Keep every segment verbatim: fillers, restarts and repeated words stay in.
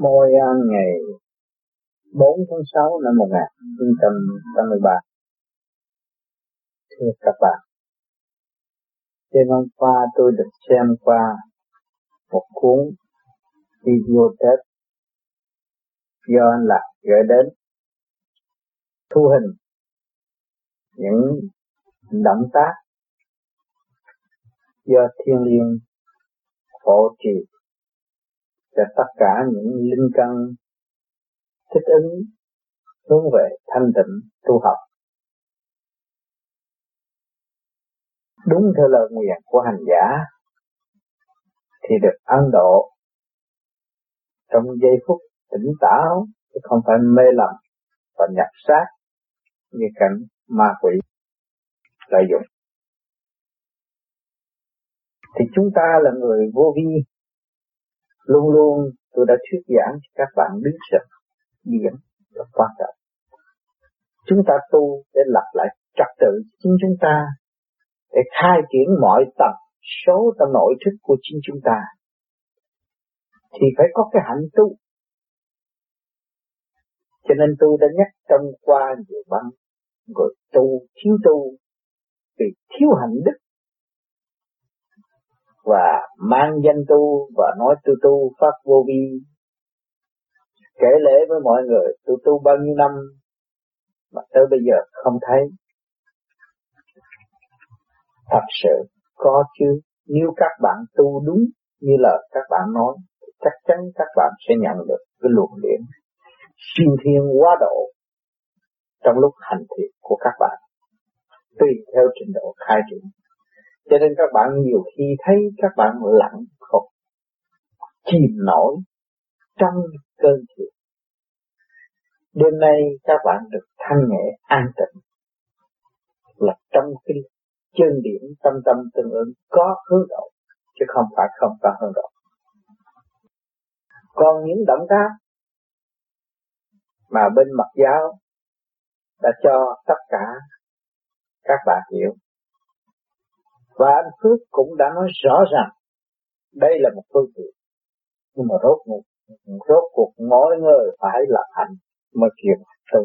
Môi An ngày bốn tháng sáu năm một nghìn chín trăm tám mươi ba. Thưa các bạn, trên hôm qua tôi được xem qua một cuốn video test do anh Lạc gửi đến, thu hình những động tác do thiên liên hộ trì cho tất cả những linh căn thích ứng hướng về thanh tịnh tu học, đúng theo lời nguyện của hành giả, thì được an độ trong giây phút tỉnh táo, chứ không phải mê lầm và nhập sát như cảnh ma quỷ lợi dụng. Thì chúng ta là người vô vi, luôn luôn tôi đã thuyết giảng cho các bạn biết rằng điểm là quan trọng. Chúng ta tu để lập lại trật tự chính chúng ta, để khai triển mọi tần số trong nội thức của chính chúng ta, thì phải có cái hạnh tu. Cho nên tôi đã nhắc trong qua nhiều băng gọi tu thiếu tu vì thiếu hạnh đức, và mang danh tu và nói tôi tu pháp vô vi, kể lễ với mọi người tôi tu bao nhiêu năm mà tới bây giờ không thấy. Thật sự có chứ, nếu các bạn tu đúng như lời các bạn nói, chắc chắn các bạn sẽ nhận được cái luồng điển siêu thiên hóa độ trong lúc hành thiện của các bạn, tùy theo trình độ khai triển. Cho nên các bạn nhiều khi thấy các bạn lặng khóc, chìm nổi trong cơn thiện. Đêm nay các bạn được thanh nhẹ an tịnh, là trong cái chân điểm tâm tâm tương ứng có hướng độ, chứ không phải không có hướng độ. Còn những động tác mà bên Mật giáo đã cho tất cả các bạn hiểu, và anh Phước cũng đã nói rõ ràng đây là một phương tiện, nhưng mà rốt cuộc rốt cuộc mỗi người phải là hạnh mà chuyển từ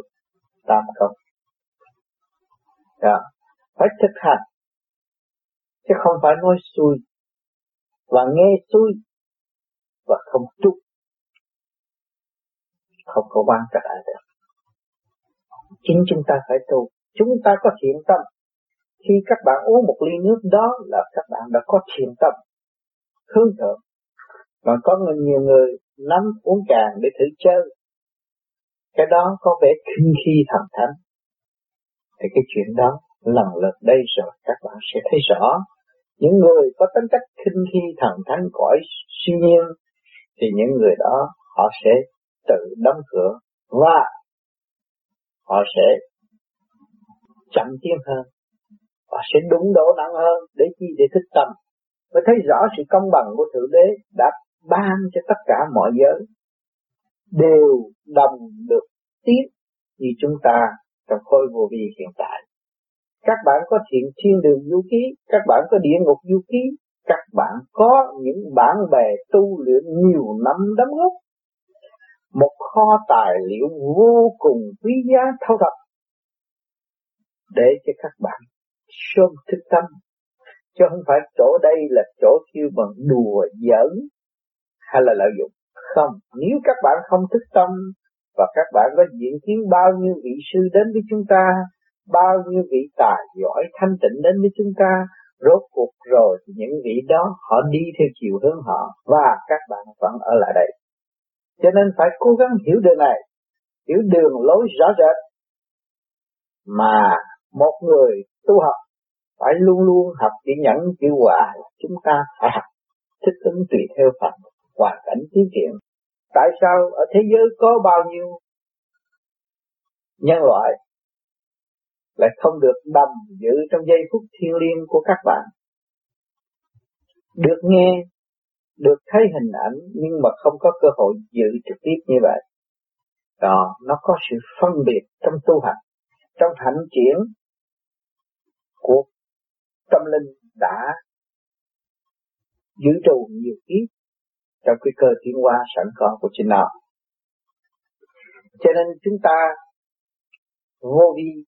tam không, à, phải thực hành chứ không phải nói xuôi và nghe xuôi và không túc, không có quan trọng được. Chính chúng ta phải tu, chúng ta có thiện tâm. Khi các bạn uống một ly nước đó là các bạn đã có thiện tâm, hướng thượng. Mà có người, nhiều người nắm uống càng để thử chơi, cái đó có vẻ khinh khi thần thánh. Thì cái chuyện đó lần lượt đây rồi các bạn sẽ thấy rõ. Những người có tính cách khinh khi thần thánh cõi siêu nhiên, thì những người đó họ sẽ tự đóng cửa và họ sẽ chậm tiến hơn, và sẽ đúng độ nặng hơn. Để chi? Để thích tâm, mới thấy rõ sự công bằng của Thượng Đế đã ban cho tất cả mọi giới đều đồng được tiếp như chúng ta trong khối vô vi hiện tại. Các bạn có thiện thiên đường du ký, các bạn có địa ngục du ký, các bạn có những bạn bè tu luyện nhiều năm đóng góp một kho tài liệu vô cùng quý giá thâu thập, để cho các bạn sớm thức tâm, chứ không phải chỗ đây là chỗ kêu bằng đùa giỡn hay là lợi dụng. Không, nếu các bạn không thức tâm và các bạn có diễn kiến bao nhiêu vị sư đến với chúng ta, bao nhiêu vị tài giỏi thanh tịnh đến với chúng ta, rốt cuộc rồi thì những vị đó họ đi theo chiều hướng họ và các bạn vẫn ở lại đây. Cho nên phải cố gắng hiểu điều này, hiểu đường lối rõ rệt. Mà một người tu học phải luôn luôn học chỉ nhẫn chữ hòa, chúng ta phải học thích ứng tùy theo phần hoàn cảnh tiến triển. Tại sao ở thế giới có bao nhiêu nhân loại lại không được đầm giữ trong giây phút thiêng liêng của các bạn, được nghe, được thấy hình ảnh nhưng mà không có cơ hội giữ trực tiếp như vậy. Đó, nó có sự phân biệt trong tu hành, trong hạnh triển của tâm linh đã giữ trụ nhiều kiếp trong cái cơ tiến hóa sẵn có của chính nó. Cho nên chúng ta vô vi,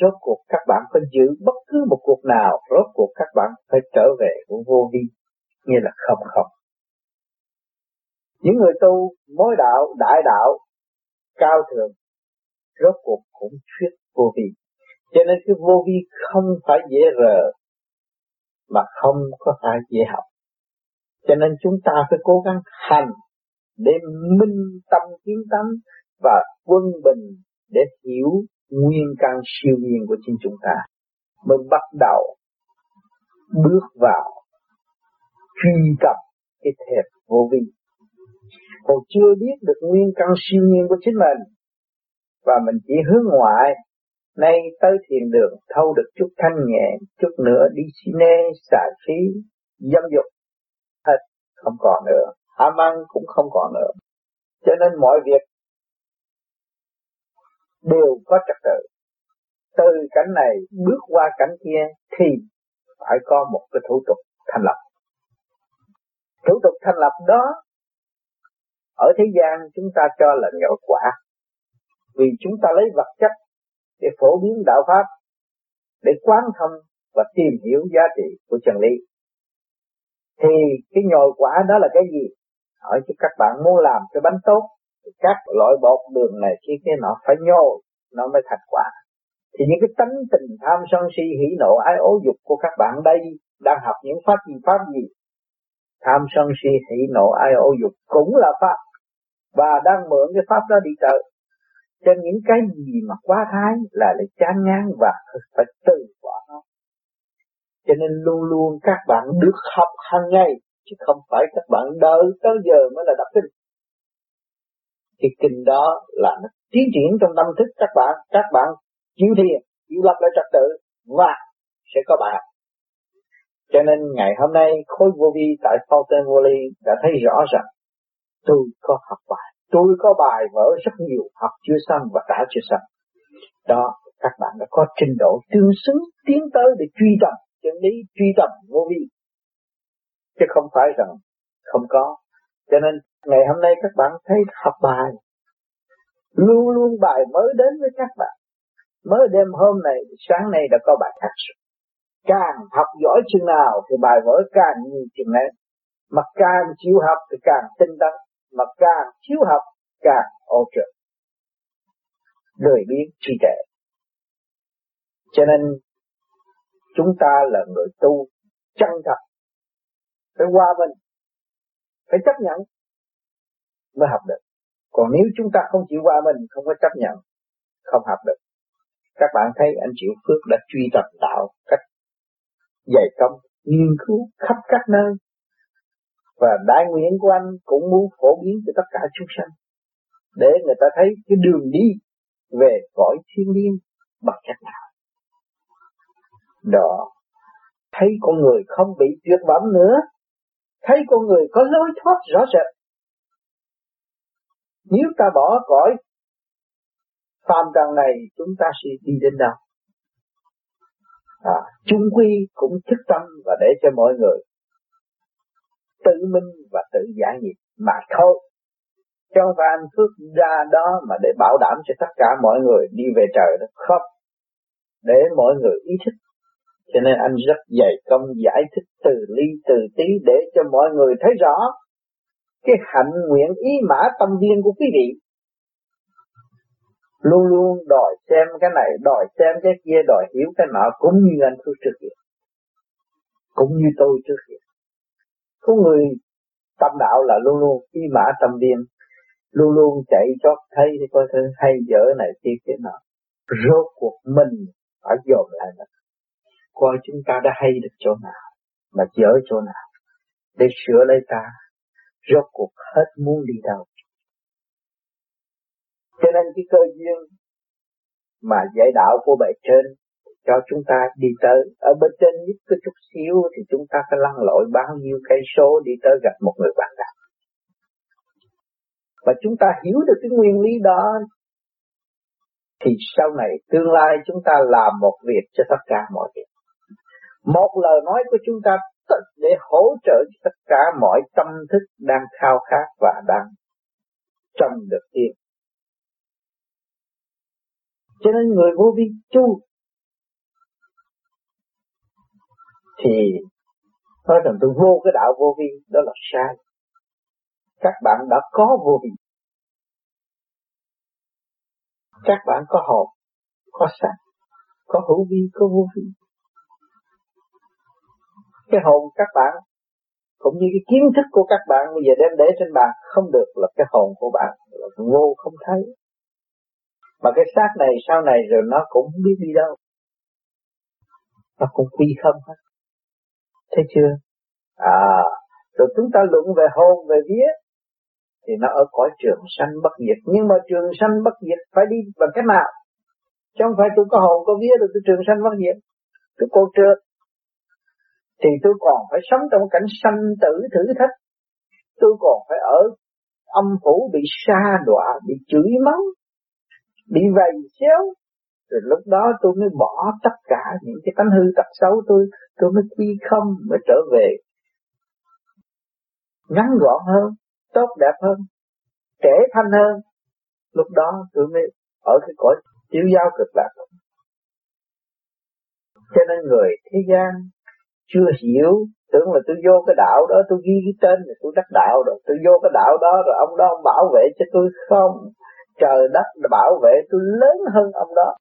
rốt cuộc các bạn phải giữ bất cứ một cuộc nào, rốt cuộc các bạn phải trở về của vô vi, như là không không. Những người tu mối đạo, đại đạo, cao thượng, rốt cuộc cũng thuyết vô vi. Cho nên cái vô vi không phải dễ rờ, mà không có phải dễ học. Cho nên chúng ta phải cố gắng hành để minh tâm kiến tánh và quân bình để hiểu nguyên căn siêu nhiên của chính chúng ta. Mình bắt đầu bước vào truy cập cái thềm vô vi. Còn chưa biết được nguyên căn siêu nhiên của chính mình và mình chỉ hướng ngoại, nay tới thiền đường thâu được chút thanh nhẹ, chút nữa đi cine, xả khí, dâm dục, hết không còn nữa, ham ăn cũng không còn nữa. Cho nên mọi việc đều có trật tự. Từ cảnh này bước qua cảnh kia thì phải có một cái thủ tục thành lập. Thủ tục thành lập đó ở thế gian chúng ta cho là nhậu quả, vì chúng ta lấy vật chất để phổ biến đạo pháp, để quán thông và tìm hiểu giá trị của chân lý. Thì cái nhồi quả đó là cái gì? Hỏi cho các bạn muốn làm cái bánh tốt, các loại bột đường này kia kia nọ phải nhồi, nó mới thành quả. Thì những cái tánh tình tham sân si hỉ nộ ái ố dục của các bạn đây đang học những pháp gì pháp gì? Tham sân si hỉ nộ ái ố dục cũng là pháp, và đang mượn cái pháp đó đi tới. Trên những cái gì mà quá thái là lại chán ngán và phải từ bỏ nó. Cho nên luôn luôn các bạn được học hàng ngày, chứ không phải các bạn đợi tới giờ mới là đọc kinh. Thì kinh đó là nó tiến triển trong tâm thức các bạn, các bạn chịu thiền, chịu lập lại trật tự và sẽ có bạn. Cho nên ngày hôm nay khối vô vi tại Fountain Valley đã thấy rõ rằng tôi có học bài, tôi có bài vở rất nhiều, học chưa xong và cả chưa xong. Đó, các bạn đã có trình độ tương xứng tiến tới để truy tầm chân lý, truy tầm vô vi, chứ không phải rằng không có. Cho nên ngày hôm nay các bạn thấy học bài, luôn luôn bài mới đến với các bạn. Mới đêm hôm này, sáng nay đã có bài khác. Càng học giỏi chừng nào thì bài vở càng nhiều chừng này. Mà càng chịu học thì càng tinh tấn, mà càng thiếu học càng ô trượt, lười biếng trì trệ. Cho nên chúng ta là người tu chân thật, phải hòa bình, phải chấp nhận mới học được. Còn nếu chúng ta không chịu hòa bình, không có chấp nhận, không học được. Các bạn thấy anh Triệu Phước đã truy tập đạo cách dày công, nghiên cứu khắp các nơi. Và đại nguyện của anh cũng muốn phổ biến cho tất cả chúng sanh, để người ta thấy cái đường đi về cõi thiên liêng bằng cách nào. Đó, thấy con người không bị tuyệt vọng nữa, thấy con người có lối thoát rõ rệt. Nếu ta bỏ cõi phàm trần này, chúng ta sẽ đi đến đâu? À, chung quy cũng thức tâm và để cho mọi người tự minh và tự giải nghiệp mà thôi. Chứ không phải anh Phước ra đó mà để bảo đảm cho tất cả mọi người đi về trời đó, không. Để mọi người ý thức. Cho nên anh rất dày công giải thích từ ly từ tí để cho mọi người thấy rõ cái hạnh nguyện ý mã tâm viên của quý vị. Luôn luôn đòi xem cái này, đòi xem cái kia, đòi hiểu cái nọ, cũng như anh Phước trước kia, cũng như tôi trước kia. Có người tâm đạo là luôn luôn y mã tâm điên, luôn luôn chạy chót thấy thì coi thơ hay dở này kia kia nào. Rốt cuộc mình phải dồn lại nó, coi chúng ta đã hay được chỗ nào mà dở chỗ nào để sửa lấy ta. Rốt cuộc hết muốn đi đâu. Cho nên cái cơ duyên mà dạy đạo của bệ trên cho chúng ta đi tới, ở bên trên nhất có chút xíu thì chúng ta phải lăn lội bao nhiêu cây số đi tới gặp một người bạn đạo. Và chúng ta hiểu được cái nguyên lý đó, thì sau này tương lai chúng ta làm một việc cho tất cả mọi việc. Một lời nói của chúng ta để hỗ trợ tất cả mọi tâm thức đang khao khát và đang trong được yên. Cho nên người vô vi tu thì nói rằng tôi vô cái đạo vô vi, đó là sai. Các bạn đã có vô vi, các bạn có hồn, có sắc, có hữu vi, có vô vi. Cái hồn các bạn cũng như cái kiến thức của các bạn bây giờ đem để trên bàn không được, là cái hồn của bạn là vô không thấy. Mà cái xác này sau này rồi nó cũng không biết đi đâu, nó cũng quy không hết. Thấy chưa? À, rồi chúng ta luận về hồn, về vía thì nó ở cõi trường sanh bất diệt. Nhưng mà trường sanh bất diệt phải đi bằng cách nào? Chứ không phải tôi có hồn, có vía rồi tôi trường sanh bất diệt. Tôi còn trượt thì tôi còn phải sống trong cảnh sanh tử thử thách. Tôi còn phải ở âm phủ bị sa đọa, bị chửi mắng, bị vầy xéo. Rồi lúc đó tôi mới bỏ tất cả những cái tánh hư tật xấu, tôi tôi mới quy không, mới trở về ngắn gọn hơn, tốt đẹp hơn, trẻ thanh hơn. Lúc đó tôi mới ở cái cõi chiếu giao cực lạc. Cho nên người thế gian chưa hiểu, tưởng là tôi vô cái đạo đó, tôi ghi cái tên là tôi đắc đạo rồi, tôi vô cái đạo đó rồi ông đó ông bảo vệ cho tôi. Không, trời đất bảo vệ tôi lớn hơn ông đó.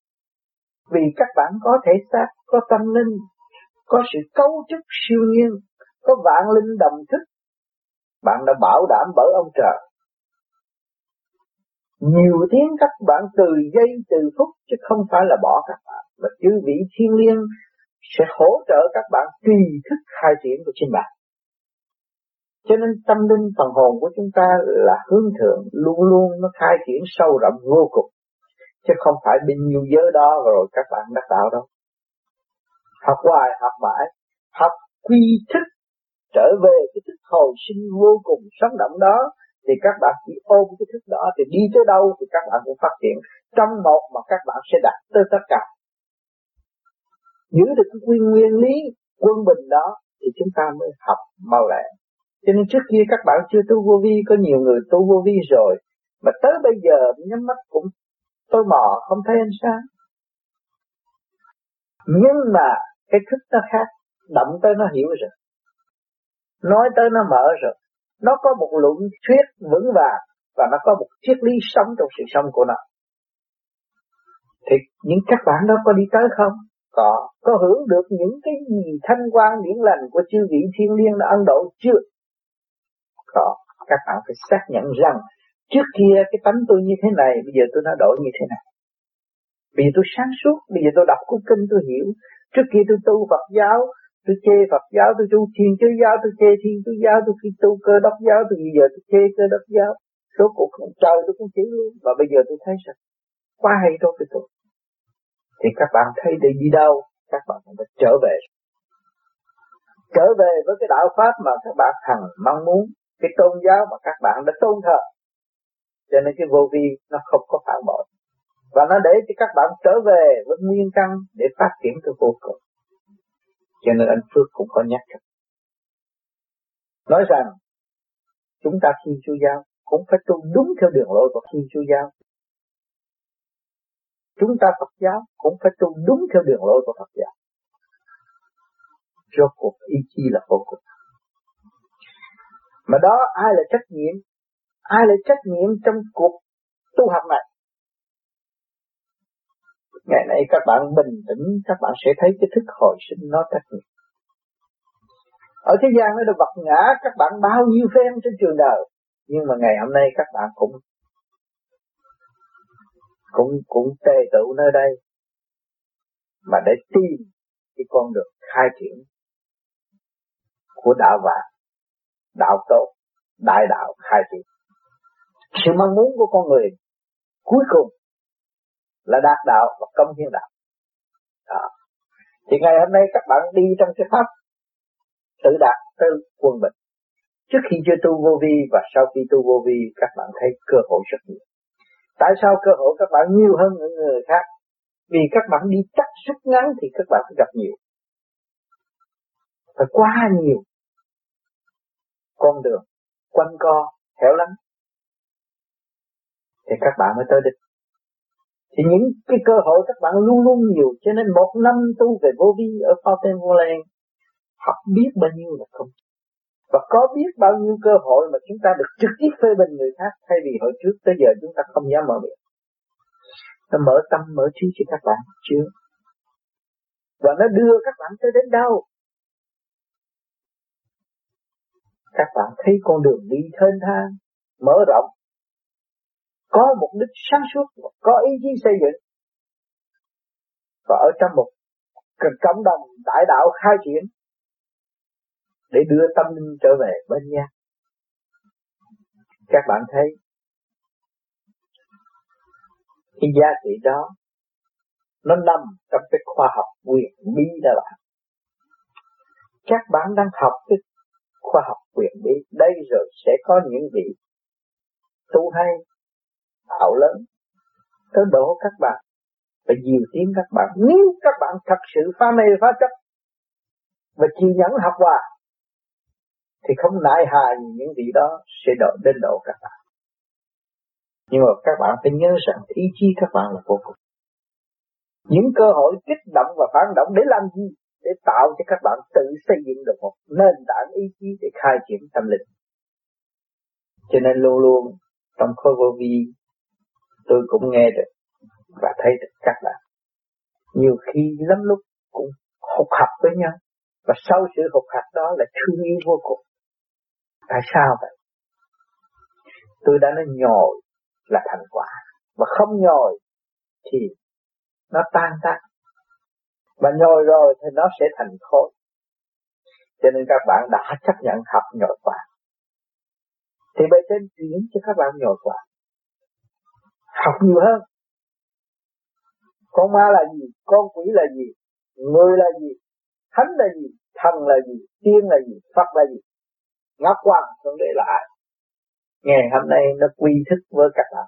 Vì các bạn có thể xác, có tâm linh, có sự cấu trúc siêu nhiên, có vạn linh đồng thức, bạn đã bảo đảm bởi ông trời. Nhiều tiếng các bạn từ giây từ phút, chứ không phải là bỏ các bạn, mà chư vị thiên liêng sẽ hỗ trợ các bạn tùy thức khai triển của chính bạn. Cho nên tâm linh phần hồn của chúng ta là hướng thượng, luôn luôn nó khai triển sâu rộng vô cùng, chứ không phải bên nhiêu giới đó rồi các bạn đắc đạo đâu. Học hoài, học mãi, học quy thức, trở về cái thức hồi sinh vô cùng sống động đó, thì các bạn chỉ ôm cái thức đó thì đi tới đâu thì các bạn cũng phát triển. Trong một mà các bạn sẽ đạt tới tất cả. Giữ được cái nguyên nguyên lý quân bình đó thì chúng ta mới học mau lẹ. Cho nên trước kia các bạn chưa tu vô vi, có nhiều người tu vô vi rồi mà tới bây giờ nhắm mắt cũng tối mò không thấy ánh sáng. Nhưng mà cái thức nó khác, động tới nó hiểu rồi, nói tới nó mở rồi, nó có một luận thuyết vững vàng và nó có một triết lý sống trong sự sống của nó. Thì những các bạn đó có đi tới không? Có, có hưởng được những cái gì thanh quan điển lành của chư vị thiên liêng ở Ấn Độ chưa? Có, các bạn phải xác nhận rằng trước kia cái tánh tôi như thế này, bây giờ tôi đã đổi như thế này. Bây giờ tôi sáng suốt, bây giờ tôi đọc cuốn kinh tôi hiểu. Trước kia tôi tu Phật giáo, tôi chê Phật giáo, tôi tu Thiên Chúa giáo, tôi chê Thiên Chúa giáo, tôi khi tu Cơ Đốc giáo, tôi bây giờ tôi chê Cơ Đốc giáo. Số cuộc không trời tôi cũng chê luôn, và bây giờ tôi thấy rằng quá hay rồi tôi tu. Thì các bạn thấy để đi đâu, các bạn phải trở về. Trở về với cái đạo Pháp mà các bạn hằng mong muốn, cái tôn giáo mà các bạn đã tôn thờ. Cho nên cái vô vi nó không có phản bội, và nó để cho các bạn trở về với nguyên căn để phát triển cái vô cùng. Cho nên anh Phước cũng có nhắc nói rằng chúng ta Thiên Chúa giáo cũng phải tu đúng theo đường lối của Thiên Chúa giáo. Chúng ta Phật giáo cũng phải tu đúng theo đường lối của Phật giáo. Rốt cuộc ý chí là vô cùng. Mà đó ai là trách nhiệm? Ai là trách nhiệm trong cuộc tu học này? Ngày nay các bạn bình tĩnh, các bạn sẽ thấy cái thức hồi sinh nó trách nhiệm. Ở thế gian nó được vật ngã các bạn bao nhiêu phen trên trường đời, nhưng mà ngày hôm nay các bạn cũng cũng cũng tề tựu nơi đây mà để tìm cái con đường khai triển của đạo vạn, đạo tốt, đại đạo khai triển. Sự mong muốn của con người cuối cùng là đạt đạo và công hiến đạo. Đó. Thì ngày hôm nay các bạn đi trong cái pháp tự đạt tự quân bình. Trước khi chưa tu vô vi và sau khi tu vô vi các bạn thấy cơ hội rất nhiều. Tại sao cơ hội các bạn nhiều hơn những người khác? Vì các bạn đi cắt rút ngắn thì các bạn gặp nhiều. phải quá nhiều con đường quanh co hẻo lánh thì các bạn mới tới đích. Thì những cái cơ hội các bạn luôn luôn nhiều, cho nên một năm tu về vô vi ở Fountain Valley học biết bao nhiêu là không, và có biết bao nhiêu cơ hội mà chúng ta được trực tiếp phê bình người khác, thay vì hồi trước tới giờ chúng ta không dám mở miệng. Nó mở tâm mở trí cho các bạn chưa, và nó đưa các bạn tới đến đâu. Các bạn thấy con đường đi thênh thang mở rộng, có mục đích sáng suốt, có ý chí xây dựng, và ở trong một cộng đồng đại đạo khai triển để đưa tâm linh trở về bên nhau. Các bạn thấy cái giá trị đó nó nằm trong cái khoa học quyền bí đó bạn. Các bạn đang học cái khoa học quyền bí đây, rồi sẽ có những vị tu hay tạo lớn tới độ các bạn và dìu tiến các bạn, nếu các bạn thật sự phá mê phá chấp và chịu nhẫn học hòa thì không nại hà gì những vị đó sẽ đổ, đến độ các bạn. Nhưng mà các bạn phải nhớ rằng ý chí các bạn là vô cùng. Những cơ hội kích động và phản động để làm gì? Để tạo cho các bạn tự xây dựng được một nền tảng ý chí để khai triển tâm linh. Cho nên luôn luôn trong khối vô vi tôi cũng nghe được và thấy được các bạn. Nhiều khi lắm lúc cũng học học với nhau, và sau sự học học đó là thương yêu vô cùng. Tại sao vậy? Tôi đã nói nhồi là thành quả, và không nhồi thì nó tan tác, mà nhồi rồi thì nó sẽ thành khối. Cho nên các bạn đã chấp nhận học nhồi quả thì bây giờ chuyển cho các bạn nhồi quả, học nhiều hơn. Con ma là gì? Con quỷ là gì? Người là gì? Thánh là gì? Thần là gì? Tiên là gì? Phật là gì? Ngọc Hoàng Thượng Đế là ai? Ngày hôm nay nó quy thức với các bạn,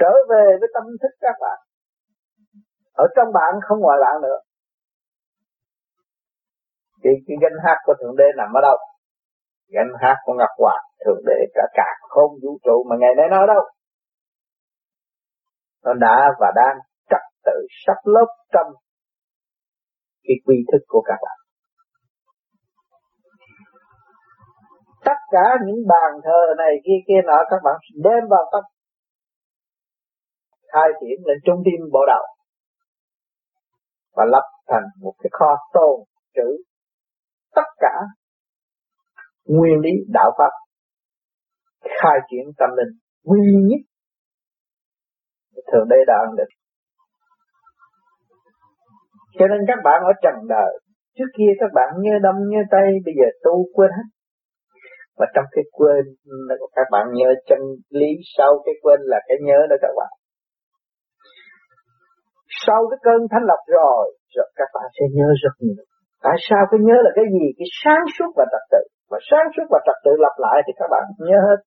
trở về với tâm thức các bạn, ở trong bạn không ngoài bạn nữa. Thì cái gánh hát của Thượng Đế nằm ở đâu? Gánh hát của Ngọc Hoàng Thượng Đế cả cả không vũ trụ mà ngày nay nó ở đâu? Nó đã và đang trật tự sắp lớp trong cái quy thức của các bạn. Tất cả những bàn thờ này kia kia nọ các bạn đem vào tâm, khai triển lên trung tâm bộ đầu và lập thành một cái kho tồn trữ tất cả nguyên lý đạo pháp, khai triển tâm linh duy nhất Thượng Đế đã ấn định. Cho nên các bạn ở trần đời, trước kia các bạn như đông như tây, bây giờ tu quên hết. Và trong cái quên, các bạn nhớ chân lý, sau cái quên là cái nhớ đó các bạn. Sau cái cơn thanh lọc rồi, rồi các bạn sẽ nhớ rất nhiều. Tại sao cái nhớ là cái gì? Cái sáng suốt và trật tự. Và sáng suốt và trật tự lặp lại thì các bạn nhớ hết.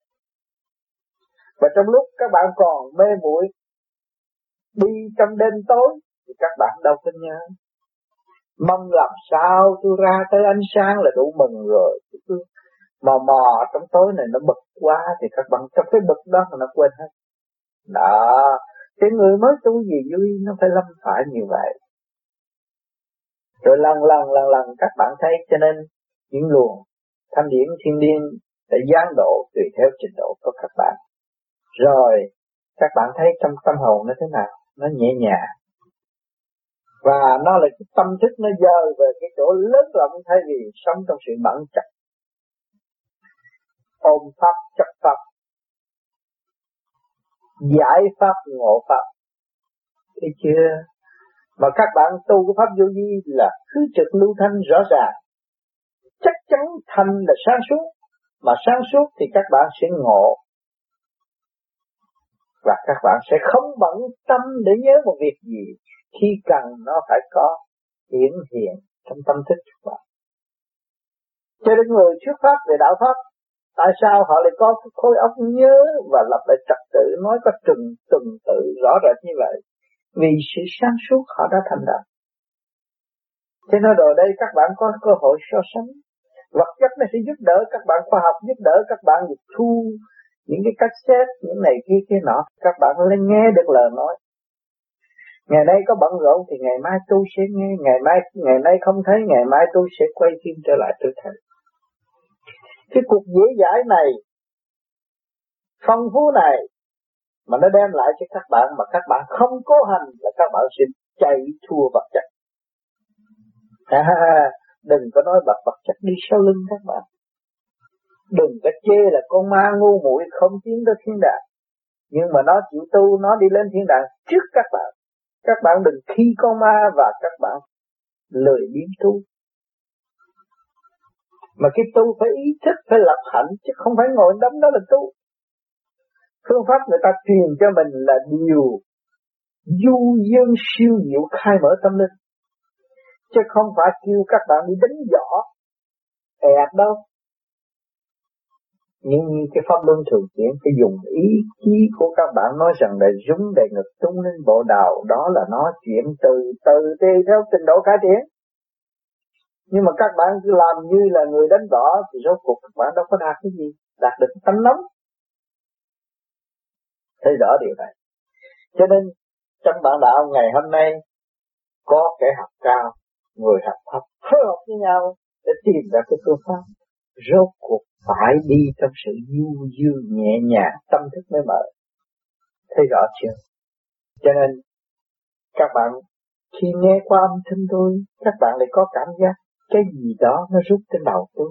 Và trong lúc các bạn còn mê muội đi trong đêm tối thì các bạn đâu có nhớ. Mong làm sao tôi ra tới ánh sáng là đủ mừng rồi. Mò mò trong tối này nó bực quá thì các bạn trong cái bực đó mà nó quên hết. Đó, cái người mới tu gì vui nó phải lâm phải như vậy. Rồi lần lần lần lần các bạn thấy, cho nên những luồng thanh điển thiên điên để giáng độ tùy theo trình độ của các bạn. Rồi các bạn thấy trong tâm hồn nó thế nào, nó nhẹ nhàng. Và nó là cái tâm thức nó dời về cái chỗ lớn rộng thay vì sống trong sự bẩn chặt. Ôm pháp, chấp pháp, giải pháp, ngộ pháp. Thấy chưa? Mà các bạn tu cái pháp vô vi là cứ trực lưu thanh rõ ràng. Chắc chắn thanh là sáng suốt, mà sáng suốt thì các bạn sẽ ngộ. Và các bạn sẽ không bận tâm để nhớ một việc gì, khi cần nó phải có hiển hiện trong tâm thức của bạn. Cho đến người thuyết pháp về đạo pháp, tại sao họ lại có cái khối óc nhớ và lập lại trật tự, nói có trừng từng tự rõ rệt như vậy? Vì sự sáng suốt họ đã thành đạt. Thế nói rồi đây các bạn có cơ hội so sánh. Vật chất nó sẽ giúp đỡ các bạn, khoa học giúp đỡ các bạn việc thu những cái cassette, những này kia kia nọ. Các bạn nên nghe được lời nói. Ngày nay có bận rộn thì ngày mai tôi sẽ nghe, ngày mai ngày nay không thấy, ngày mai tôi sẽ quay phim trở lại tôi thấy. Cái cuộc dễ dãi này, phong phú này, mà nó đem lại cho các bạn mà các bạn không cố hành là các bạn sẽ chạy thua vật chất. À, đừng có nói bật vật chất đi sau lưng các bạn. Đừng có chê là con ma ngu muội không tiến tới thiên đàng. Nhưng mà nó chịu tu, nó đi lên thiên đàng trước các bạn. Các bạn đừng khi con ma và các bạn lười biếng tu. Mà cái tu phải ý thức, phải lập hạnh, chứ không phải ngồi đấm đó là tu. Phương pháp người ta truyền cho mình là điều du dương siêu diệu khai mở tâm linh. Chứ không phải kêu các bạn đi đánh võ ẹt đâu. Nhưng như cái pháp luân thường chuyển phải dùng ý chí của các bạn nói rằng là dũng đại ngực tung lên bộ đầu, đó là nó chuyển từ từ theo trình độ khai triển. Nhưng mà các bạn cứ làm như là người đánh võ thì rốt cuộc các bạn đâu có đạt cái gì, đạt được cái tánh nóng. Thấy rõ điều này. Cho nên trong bạn đạo ngày hôm nay có kẻ học cao, người học thấp, phối hợp với nhau để tìm ra cái phương pháp. Rốt cuộc phải đi trong sự du dương nhẹ nhàng, tâm thức mới mở. Thấy rõ chưa? Cho nên các bạn khi nghe qua âm thanh tôi, các bạn lại có cảm giác cái gì đó nó rút trên đầu tôi.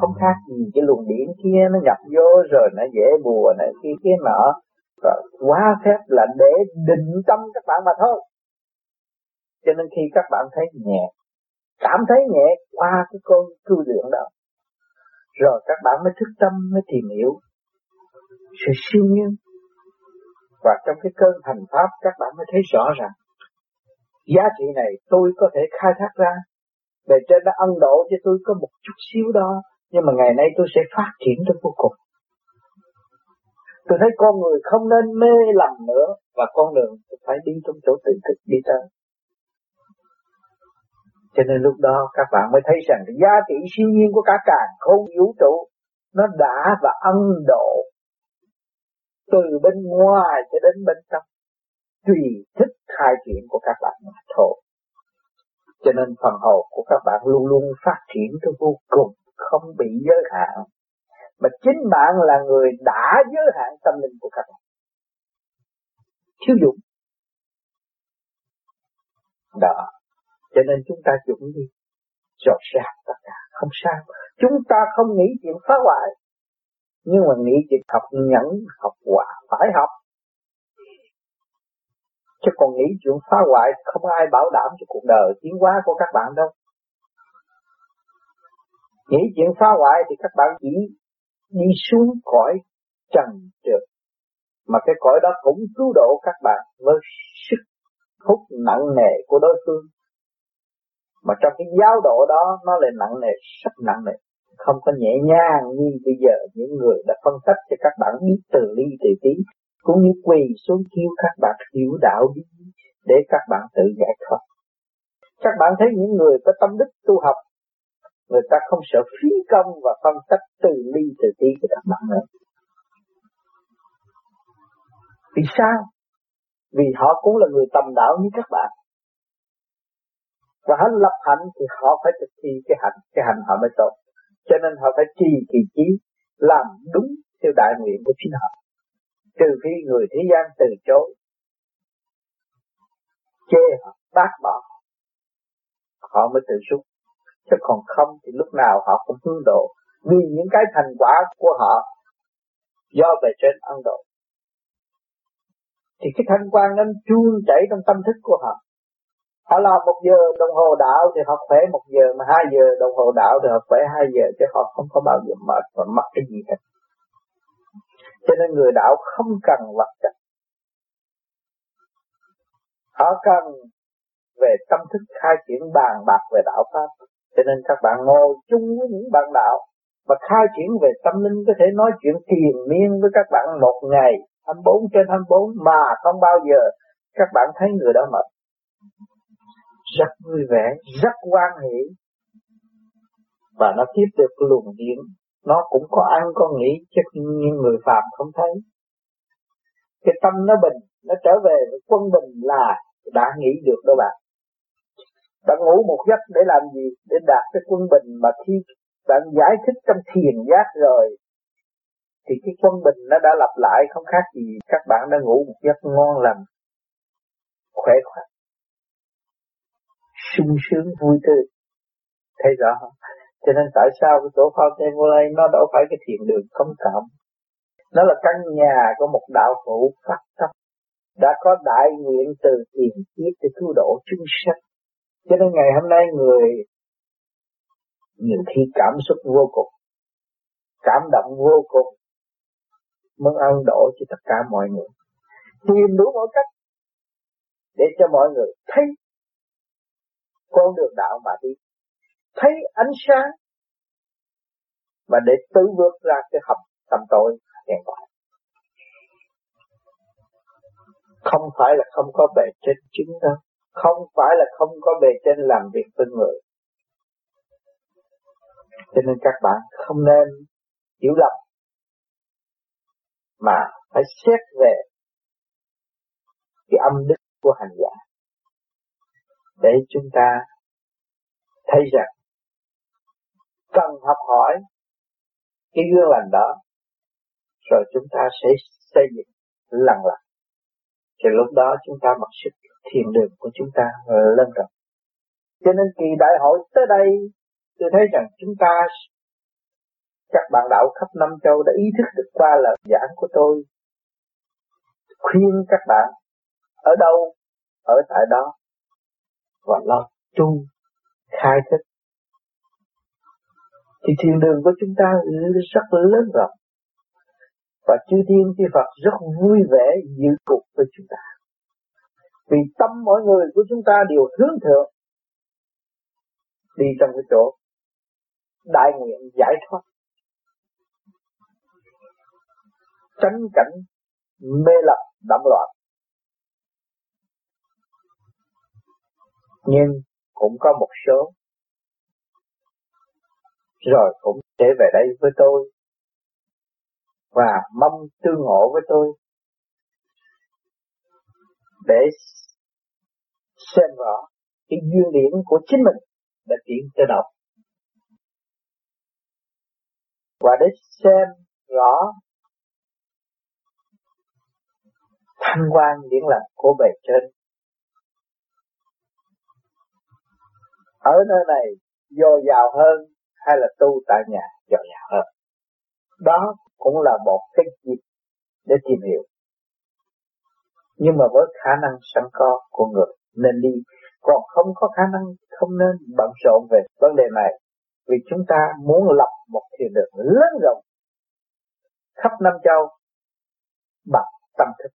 Không khác gì cái luồng điện kia nó nhập vô rồi nó dễ bùa này kia kia nọ. Quá phép là để định tâm các bạn mà thôi. Cho nên khi các bạn thấy nhẹ, cảm thấy nhẹ qua cái con cư lượng đó, rồi các bạn mới thức tâm, mới tìm hiểu sự siêu nhiên. Và trong cái cơn hành pháp các bạn mới thấy rõ ràng giá trị này tôi có thể khai thác ra. Bề trên đã ân độ cho tôi có một chút xíu đó, nhưng mà ngày nay tôi sẽ phát triển tới vô cùng. Tôi thấy con người không nên mê lầm nữa, và con đường phải đi trong chỗ tự thức đi tới. Cho nên lúc đó các bạn mới thấy rằng giá trị siêu nhiên của cả càn khôn vũ trụ nó đã và ân độ từ bên ngoài cho đến bên trong, tùy thích khai triển của các bạn mà thôi. Cho nên phần hồn của các bạn luôn luôn phát triển tới vô cùng, không bị giới hạn. Mà chính bạn là người đã giới hạn tâm linh của các bạn. Thiếu dụng. Đó. Cho nên chúng ta dụng đi. Rồi sẽ học tất cả. Không sao. Chúng ta không nghĩ chuyện phá hoại. Nhưng mà nghĩ chuyện học nhẫn, học hòa. Phải học. Chứ còn nghĩ chuyện phá hoại không ai bảo đảm cho cuộc đời tiến hóa của các bạn đâu. Nghĩ chuyện phá hoại thì các bạn chỉ đi xuống cõi trần trượt. Mà cái cõi đó cũng cứu độ các bạn với sức hút nặng nề của đối phương. Mà trong cái giáo độ đó nó lại nặng nề, rất nặng nề. Không có nhẹ nhàng như bây giờ những người đã phân tích cho các bạn biết từ ly từ tí. Cũng như quỳ xuống kêu các bạn hiểu đạo đi để các bạn tự giải thoát. Các bạn thấy những người có tâm đức tu học, người ta không sợ phí công và phân tách từ ly từ tí cho các bạn nữa. Vì sao? Vì họ cũng là người tầm đạo như các bạn. Và họ lập hạnh thì họ phải thực thi cái hạnh, cái hạnh họ mới tốt. Cho nên họ phải trì kỳ trí, làm đúng theo đại nguyện của chính họ. Trừ khi người thế gian từ chối, chê họ, bác bỏ, họ mới tự rút. Chứ còn không thì lúc nào họ cũng hướng độ. Vì những cái thành quả của họ do bề trên ân độ, thì cái thanh quan nó tuôn chảy trong tâm thức của họ. Họ làm một giờ đồng hồ đạo thì họ khỏe một giờ, mà hai giờ đồng hồ đạo thì họ khỏe hai giờ, chứ họ không có bao giờ mệt và mất cái gì hết. Cho nên người đạo không cần vật chất. Họ cần về tâm thức khai triển bàn bạc về đạo pháp. Cho nên các bạn ngồi chung với những bạn đạo và khai triển về tâm linh, có thể nói chuyện triền miên với các bạn một ngày hai mươi bốn trên hai mươi bốn mà không bao giờ các bạn thấy người đó mệt. rất vui vẻ, rất hoan hỷ, và nó tiếp được luồng điển. Nó cũng có ăn có nghĩ, chứ như người phàm không thấy. Cái tâm nó bình, nó trở về với quân bình là đã nghĩ được đó bạn. Bạn ngủ một giấc để làm gì? Để đạt cái quân bình mà khi bạn giải thích trong thiền giác rồi thì cái quân bình nó đã lặp lại, không khác gì các bạn đã ngủ một giấc ngon lành, khỏe khoắn, sung sướng, vui tươi. Thấy rõ không? Cho nên tại sao cái chỗ Phao Tê Vô Lây nó đâu phải cái thiền đường không cảm. Nó là căn nhà của một đạo hữu phát tâm đã có đại nguyện từ tiền kiếp để cứu độ chúng sanh. Cho nên ngày hôm nay người nhiều khi cảm xúc vô cùng, cảm động vô cùng, muốn ăn đổ cho tất cả mọi người, tìm đủ mọi cách để cho mọi người thấy con đường đạo mà đi, thấy ánh sáng mà để tự vượt ra cái hầm tầm tối đen tối. Không phải là không có bề trên chứng đâu, không phải là không có bề trên làm việc với người. Cho nên các bạn không nên hiểu lầm mà phải xét về cái âm đức của hành giả để chúng ta thấy rằng cần học hỏi cái gương lành đó, rồi chúng ta sẽ xây dựng lần lần. Rồi lúc đó chúng ta mặc sức thiền đường của chúng ta lên rồi. Cho nên kỳ đại hội tới đây, tôi thấy rằng chúng ta, các bạn đạo khắp năm châu đã ý thức được qua lời giảng của tôi, khuyên các bạn ở đâu ở tại đó và lo tu khai thức. Thì thiền đường của chúng ta rất lớn rộng, và chư thiên chư Phật rất vui vẻ dự cuộc với chúng ta, vì tâm mỗi người của chúng ta đều hướng thượng, đi trong cái chỗ đại nguyện giải thoát, tránh cảnh mê lập động loạn. Nhưng cũng có một số rồi cũng sẽ về đây với tôi và mong tương ngộ với tôi để xem rõ cái duyên điển của chính mình đã chuyển tới đâu, và để xem rõ thanh quan điển lành của bề trên. Ở nơi này dồi dào hơn hay là tu tại nhà dồi dào hơn, đó cũng là một cái dịp để tìm hiểu. Nhưng mà với khả năng sẵn có của người nên đi, còn không có khả năng không nên bận rộn về vấn đề này, vì chúng ta muốn lập một thiền đường lớn rộng khắp năm châu bằng tâm thức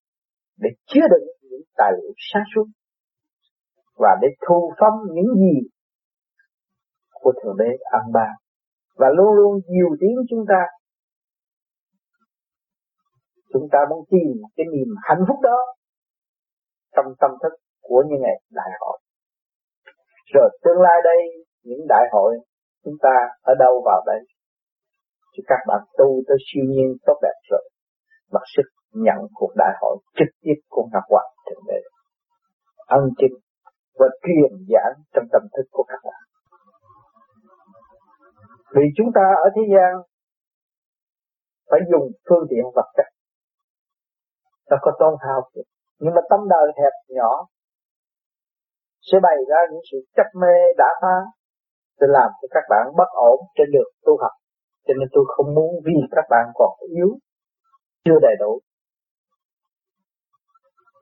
để chứa đựng những tài liệu sáng suốt và để thu phóng những gì của Thượng Đế ăn ban, và luôn luôn dìu tiến chúng ta. Chúng ta muốn tìm cái niềm hạnh phúc đó trong tâm thức của những ngày đại hội. Rồi tương lai đây, những đại hội chúng ta ở đâu vào đây? Chứ các bạn tu tới siêu nhiên tốt đẹp rồi, mặc sức nhận cuộc đại hội trực tiếp của Ngọc Hoàng Thượng Đế, ân chính và truyền giảng trong tâm thức của các bạn. Vì chúng ta ở thế gian phải dùng phương tiện vật chất, nó có tôn thao kìa, nhưng mà tâm đời hẹp nhỏ sẽ bày ra những sự chấp mê đã phá, sẽ làm cho các bạn bất ổn trên đường tu học. Cho nên tôi không muốn vì các bạn còn yếu, chưa đầy đủ,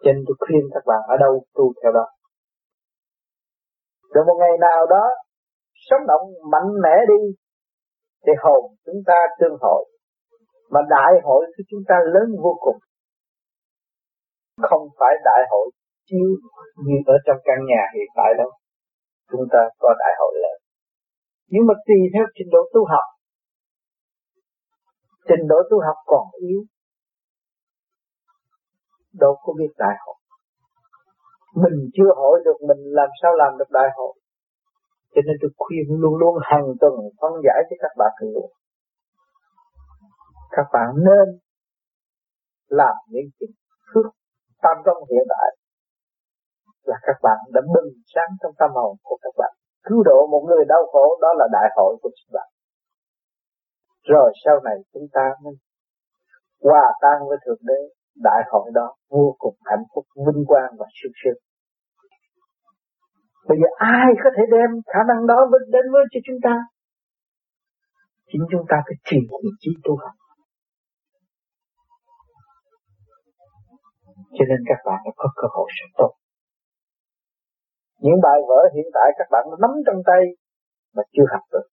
cho nên tôi khuyên các bạn ở đâu tu theo đó. Rồi một ngày nào đó sống động mạnh mẽ đi, để hồn chúng ta tương hội, mà đại hội của chúng ta lớn vô cùng. Không phải đại hội chiếu như ở trong căn nhà hiện tại đâu, chúng ta có đại hội lớn, nhưng mà tùy theo trình độ tu học. Trình độ tu học còn yếu, đâu có biết đại hội. mình chưa hỏi được mình làm sao làm được đại hội. Cho nên tôi khuyên luôn luôn hàng tuần phân giải cho các bạn luôn. Các bạn nên làm những việc phước tâm trong hiện tại là các bạn đã bừng sáng trong tâm hồn của các bạn. Cứu độ một người đau khổ, đó là đại hội của các bạn. Rồi sau này chúng ta mới hòa tan với Thượng Đế. Đại hội đó vô cùng hạnh phúc, vinh quang và sung sướng. Bây giờ ai có thể đem khả năng đó đến với cho chúng ta? Chính chúng ta phải trì trí tu học. Cho nên các bạn đã có cơ hội sống tốt. Những bài vở hiện tại các bạn nắm trong tay mà chưa học được,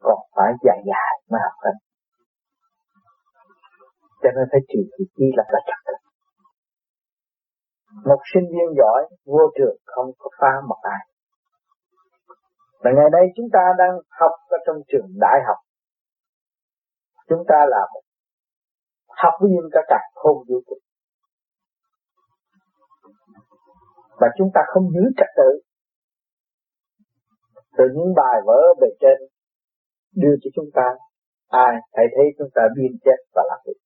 còn phải dài dài mới học được. Cho nên phải trì trì trì là phải chặt được. Một sinh viên giỏi vô trường không có phá một ai. Và ngày nay chúng ta đang học ở trong trường đại học. Chúng ta là một học viên cả cả không vũ trụ. Và chúng ta không giữ trật tự. Từ những bài vở bề trên đưa cho chúng ta, ai hãy thấy chúng ta biên chết và làm việc.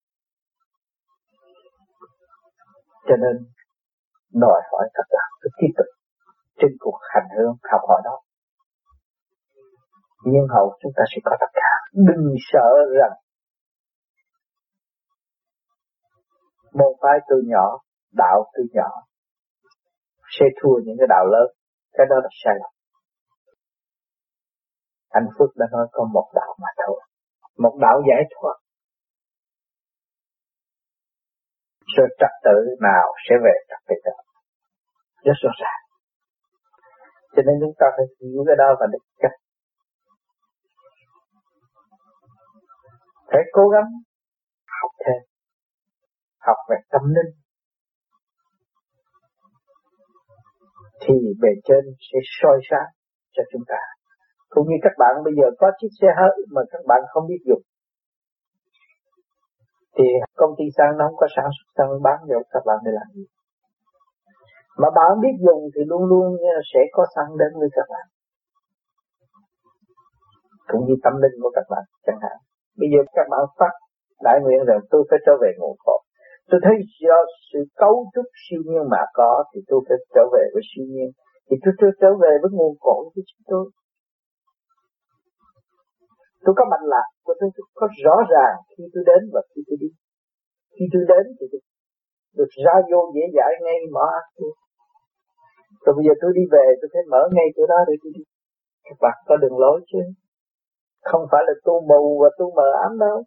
Cho nên đòi hỏi các bạn cứ tiếp tục trên cuộc hành hương học hỏi đó. Nhưng hậu chúng ta sẽ có tất cả. Đừng sợ rằng môn phái từ nhỏ, đạo từ nhỏ sẽ thua những cái đạo lớn. Cái đó là sai lầm. Anh Phước đã nói có một đạo mà thôi. Một đạo giải thoát. Rồi trật tự nào sẽ về trật tự đó. Rất rõ ràng. Cho nên chúng ta phải hiểu cái đó và định cách. Phải cố gắng học thêm. Học về tâm linh. Thì bề trên sẽ soi sáng cho chúng ta. Cũng như các bạn bây giờ có chiếc xe hơi mà các bạn không biết dùng, thì công ty xăng nó không có sản xuất xăng bán cho các bạn để làm gì. Mà bạn biết dùng thì luôn luôn sẽ có xăng đến với các bạn. Cũng như tâm linh của các bạn chẳng hạn. Bây giờ các bạn phát đại nguyện rằng tôi phải trở về nguồn cội. Tôi thấy do sự cấu trúc siêu nhiên mà có, thì tôi phải trở về với siêu nhiên. Thì tôi, tôi trở về với nguồn cội của chúng tôi. Tôi có mạch lạc của tôi, tôi có rõ ràng khi tôi đến và khi tôi đi. Khi tôi đến thì tôi được ra vô dễ dãi ngay mở ác tôi. Rồi bây giờ tôi đi về tôi phải mở ngay chỗ đó để tôi đi. Các bạn có đường lối chứ. Không phải là tu mù và tu mờ ám đâu.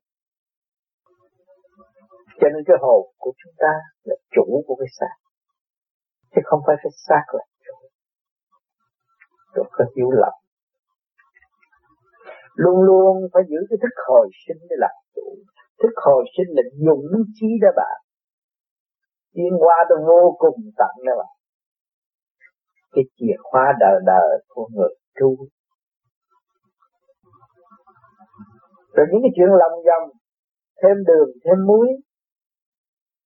Cho nên cái hồn của chúng ta là chủ của cái xác. Chứ không phải cái xác là chủ. Tôi có hiểu lầm. Luôn luôn phải giữ cái thức hồi sinh để làm chủ. Thức hồi sinh là dùng lý trí đó bạn. Tiến hóa tôi vô cùng tận đó bạn. Cái chìa khóa đời đời của người tu. Rồi những cái chuyện lòng vòng, thêm đường, thêm muối.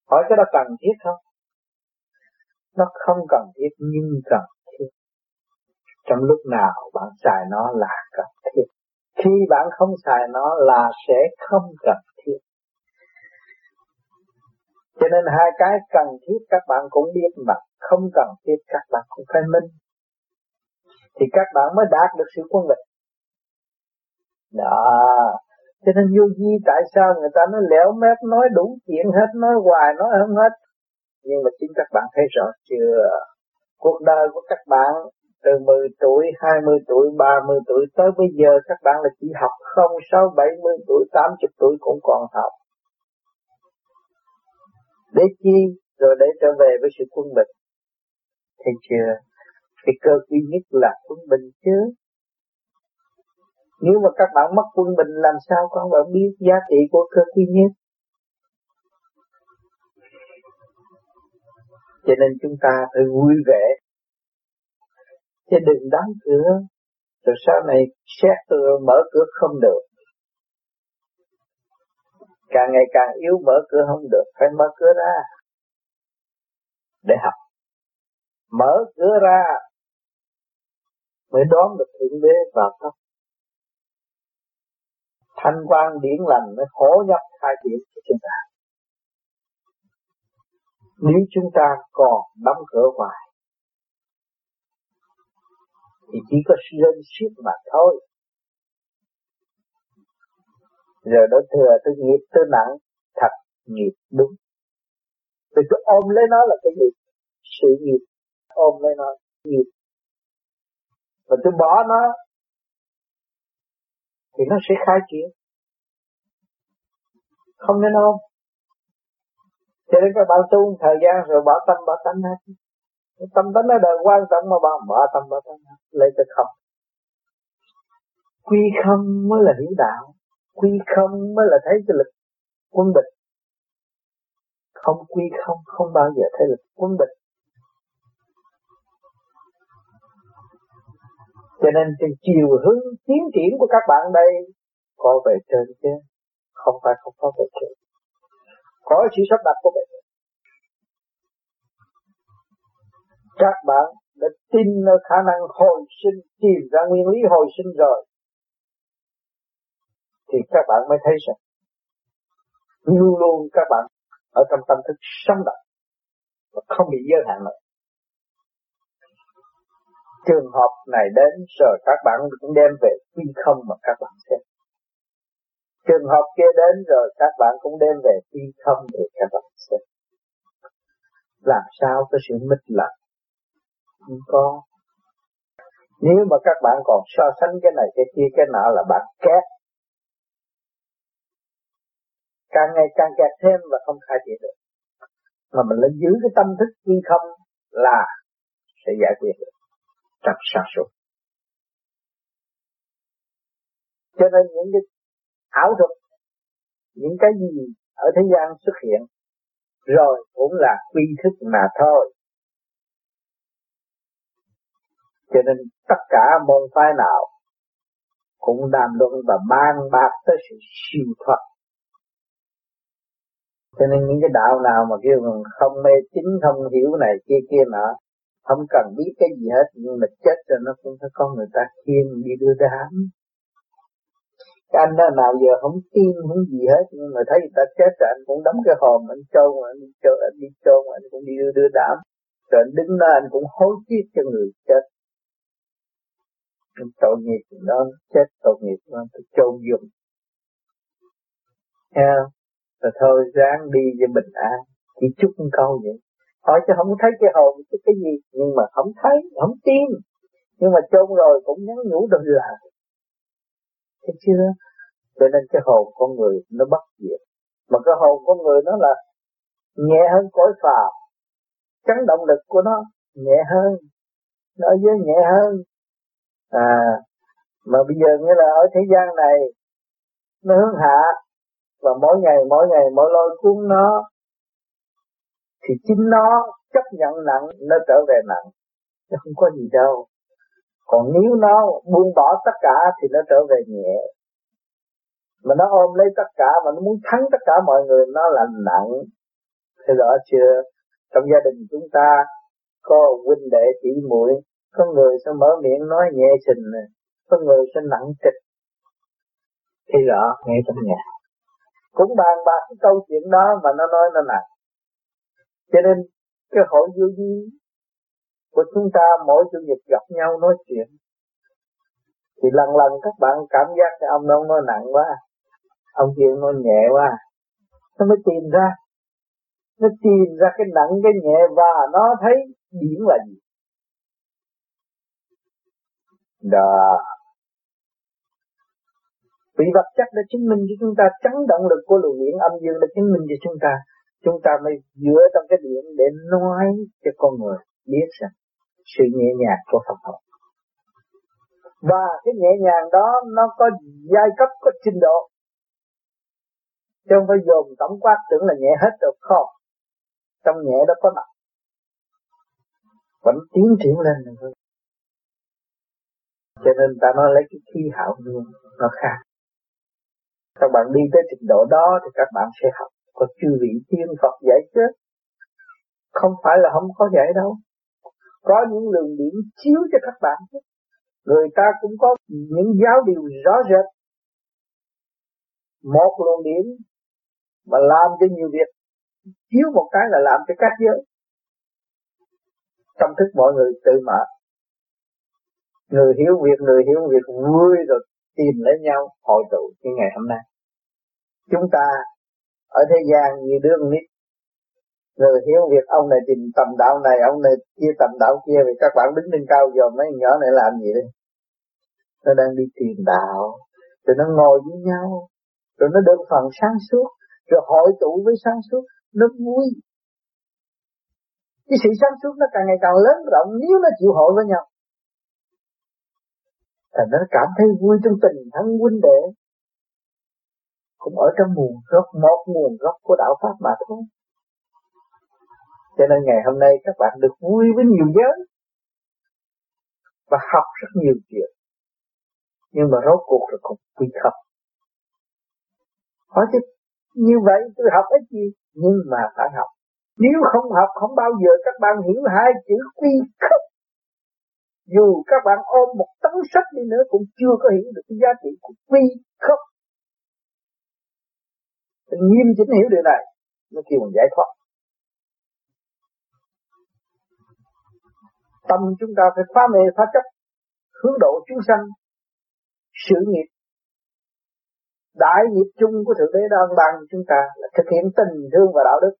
Hỏi cái đó cần thiết không? Nó không cần thiết nhưng cần thiết. Trong lúc nào bạn xài nó là cần thiết. Khi bạn không xài nó là sẽ không cần thiết. Cho nên hai cái cần thiết các bạn cũng biết mà không cần thiết các bạn cũng phải minh. Thì các bạn mới đạt được sự quân bình. Đó. Cho nên vô vi tại sao người ta nói lẻo mép, nói đủ chuyện hết, nói hoài, nói không hết. Nhưng mà chính các bạn thấy rõ chưa? Cuộc đời của các bạn từ mười tuổi, hai mươi tuổi, ba mươi tuổi tới bây giờ các bạn là chỉ học không, sáu, bảy mươi tuổi, tám mươi tuổi cũng còn học. Để chi? Rồi để trở về với sự quân bình. Thấy chưa? Cái cơ duy nhất là quân bình chứ. Nếu mà các bạn mất quân bình làm sao các bạn biết giá trị của cơ duy nhất? Cho nên chúng ta phải vui vẻ. Chứ đừng đóng cửa, rồi sau này xét cửa mở cửa không được. Càng ngày càng yếu mở cửa không được, phải mở cửa ra. để học. Mở cửa ra mới đón được Thượng Đế vào thấp. Thanh quan điển lành mới khổ nhập khai triển cho chúng ta. Nếu chúng ta còn đóng cửa hoài thì chỉ có rên xiết mà thôi. Giờ đó thừa tôi nghiệp tôi nặng, thật nghiệp đúng. Tôi cứ ôm lấy nó là cái nghiệp, sự nghiệp, ôm lấy nó nghiệp. Và tôi bỏ nó thì nó sẽ khai triển. Không nên ôm. Cho nên các bạn tu một thời gian rồi bỏ tâm bỏ tánh hết. Tâm tánh nó đời quan trọng mà bạn bỏ tâm bỏ tánh hết. Lấy cái không. Quy không mới là hiểu đạo. Quy không mới là thấy cái lực quân địch. Không quy không không bao giờ thấy lực quân địch. Cho nên cái chiều hướng tiến triển của các bạn đây có về trên chứ không phải không có về trên. Có sự sắp đặt của mình. Các bạn đã tin ở khả năng hồi sinh, tìm ra nguyên lý hồi sinh rồi thì các bạn mới thấy rằng luôn luôn các bạn ở trong tâm thức sống động và không bị giới hạn nữa. Trường hợp này đến rồi các bạn cũng đem về quy không mà các bạn xem. Trường hợp kia đến rồi các bạn cũng đem về quy không để các bạn xem. Làm sao có sự mít lặng? Không có. Nếu mà các bạn còn so sánh cái này cái kia cái nọ là bạn kẹt. Càng ngày càng kẹt thêm và không khai triển được. Mà mình nên giữ cái tâm thức quy không là sẽ giải quyết được. Trong sản xuất. Cho nên những cái ảo thuật, những cái gì ở thế gian xuất hiện, rồi cũng là quy thức mà thôi. Cho nên tất cả môn phái nào cũng đàm luận và bàn bạc tới sự siêu thoát. Cho nên những cái đạo nào mà kêu không mê tín, không hiểu này kia kia nọ, không cần biết cái gì hết, nhưng mà chết rồi nó cũng phải có người ta khiêng đi đưa ra đám. Cái anh đó nào giờ không tin, không gì hết, nhưng mà thấy người ta chết rồi anh cũng đấm cái hòm, anh trôn, anh đi trôn, anh đi trôn, anh cũng đi đưa, đưa đám. Rồi anh đứng đó anh cũng hối tiếc cho người chết. Tội nghiệp nó chết, tội nghiệp nó trôn dùng. À, rồi thôi ráng đi cho bình an, chỉ chút một câu vậy. Hỏi chứ không thấy cái hồn chứ cái gì, nhưng mà không thấy, không tin. Nhưng mà chôn rồi cũng nhắn nhủ đừng làm. Thấy chưa? Cho nên cái hồn con người nó bất diệt. Mà cái hồn con người nó là nhẹ hơn cõi phàm. Chấn động lực của nó nhẹ hơn. Nó ở dưới nhẹ hơn. À, mà bây giờ nghĩa là ở thế gian này, nó hướng hạ. Và mỗi ngày, mỗi ngày, mỗi lôi cuốn nó. Thì chính nó chấp nhận nặng, nó trở về nặng. Nó không có gì đâu. Còn nếu nó buông bỏ tất cả thì nó trở về nhẹ. Mà nó ôm lấy tất cả, mà nó muốn thắng tất cả mọi người, nó là nặng. Thấy rõ chưa? Trong gia đình chúng ta có huynh đệ tỷ muội, có người sẽ mở miệng nói nhẹ xình, có người sẽ nặng trịch. Thấy rõ, ngay trong nhà cũng bàn bạc cái câu chuyện đó mà nó nói nó nặng. Cho nên cái hội vô vi của chúng ta mỗi chủ nhật gặp nhau nói chuyện thì lần lần các bạn cảm giác cái ông đó nói nặng quá, ông kia nói nhẹ quá, nó mới tìm ra, nó tìm ra cái nặng cái nhẹ và nó thấy điểm là gì. Đó, vị vật chất đã chứng minh cho chúng ta, chấn động lực của luồng điện âm dương đã chứng minh cho chúng ta. Chúng ta mới dựa trong cái điện để nói cho con người biết rằng sự nhẹ nhàng của Phật học. Và cái nhẹ nhàng đó nó có giai cấp, có trình độ. Chứ không phải dồn tổng quát tưởng là nhẹ hết được không. Trong nhẹ đó có nặng. Vẫn tiến triển lên thôi. Cho nên ta nói lấy cái khí hạo luôn, nó khác. Các bạn đi tới trình độ đó thì các bạn sẽ học. Có chư vị tiên Phật giải quyết. Không phải là không có vậy đâu. Có những luồng điển chiếu cho các bạn. Người ta cũng có những giáo điều rõ rệt. Một luồng điển mà làm cho nhiều việc, chiếu một cái là làm cho các giới. Tâm thức mọi người tự mở. Người hiểu việc, người hiểu việc vui rồi tìm lấy nhau hội tụ như ngày hôm nay. Chúng ta ở thế gian như đương nít. Người hiểu việc ông này tìm tầm đạo này, ông này kia tầm đạo kia, vì các bạn đứng lên cao giờ mấy nhỏ này làm gì đấy? Nó đang đi tìm đạo, rồi nó ngồi với nhau, rồi nó đơn phần sáng suốt, rồi hội tụ với sáng suốt, nó vui. Cái sự sáng suốt nó càng ngày càng lớn rộng nếu nó chịu hội với nhau. Thành nó cảm thấy vui trong tình thân huynh đệ, cũng ở trong nguồn gốc, một nguồn gốc của đạo Pháp mà thôi. Cho nên ngày hôm nay các bạn được vui với nhiều giới và học rất nhiều chuyện. Nhưng mà rốt cuộc là cũng quy khập. Hỏi chứ như vậy tôi học ít gì, nhưng mà phải học. Nếu không học không bao giờ các bạn hiểu hai chữ quy khập. Dù các bạn ôm một tấn sách đi nữa cũng chưa có hiểu được cái giá trị của quy khập. Tự nhiên chính hiểu điều này nó kêu mình giải thoát. Tâm chúng ta phải phá mê phá chấp, hướng độ chúng sanh, sự nghiệp, đại nghiệp chung của Thượng Đế đang ban chúng ta là thực hiện tình thương và đạo đức.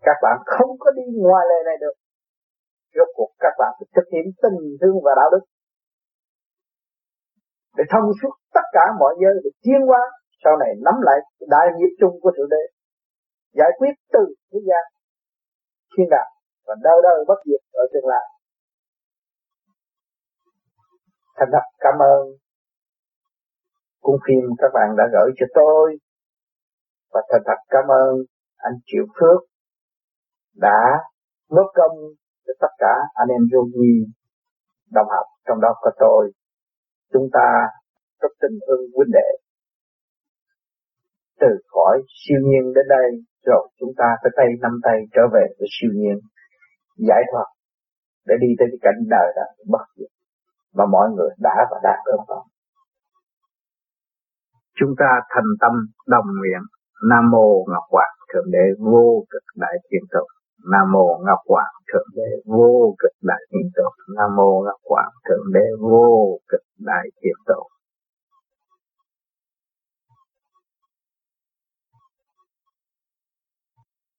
Các bạn không có đi ngoài lề này được. Rốt cuộc các bạn phải thực hiện tình thương và đạo đức để thông suốt tất cả mọi giới, để tiến hóa sau này nắm lại đại nghiệp chung của Thượng Đế, giải quyết từ thế gian thiên đạo và đời đời bất diệt ở tương lai. Thành thật cảm ơn cung phim các bạn đã gửi cho tôi, và thành thật cảm ơn anh Triệu Phước đã góp công cho tất cả anh em Yogi đồng học, trong đó có tôi. Chúng ta có tình thương huynh đệ từ khỏi siêu nhiên đến đây, rồi chúng ta phải tay năm tay trở về với siêu nhiên, giải thoát để đi tới cái cảnh đời đó bất diệt mà mọi người đã và đang ước vọng. Chúng ta thành tâm đồng nguyện: Nam mô Ngọc Hoàng Thượng Đế Vô Cực Đại Thiên Tôn, Nam mô Ngọc Hoàng Thượng Đế Vô Cực Đại Thiên Tôn, Nam mô Ngọc Hoàng Thượng Đế Vô Cực Đại Thiên Tôn.